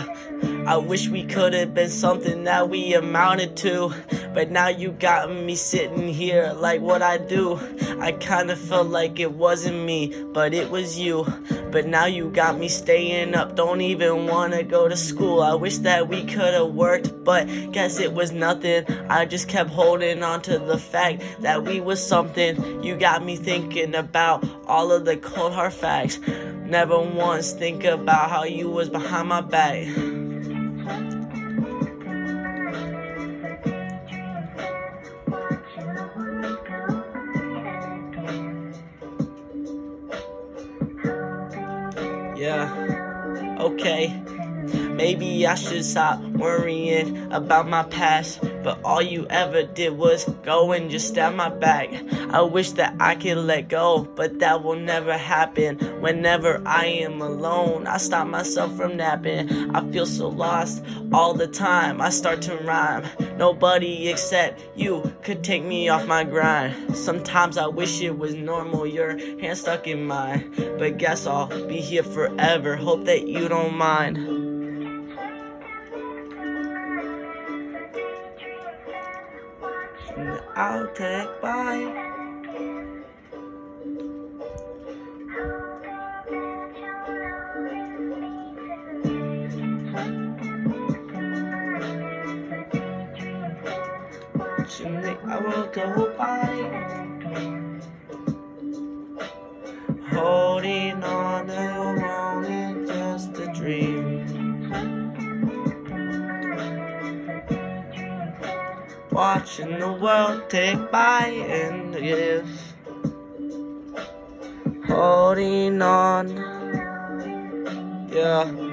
yeah. I wish we could have been something that we amounted to, but now you got me sitting here like what I do. I kinda felt like it wasn't me, but it was you. But now you got me staying up, don't even wanna go to school. I wish that we could have worked, but guess it was nothing. I just kept holding on to the fact that we was something. You got me thinking about all of the cold hard facts. Never once think about how you was behind my back. Yeah, okay, maybe I should stop worrying about my past, but all you ever did was go and just stab my back. I wish that I could let go, but that will never happen. Whenever I am alone, I stop myself from napping. I feel so lost all the time, I start to rhyme. Nobody except you could take me off my grind. Sometimes I wish it was normal, your hand stuck in mine. But guess I'll be here forever, hope that you don't mind. And I'll take mine. I will go by, holding on and wanting just a dream. Watching the world take by and give, holding on, yeah.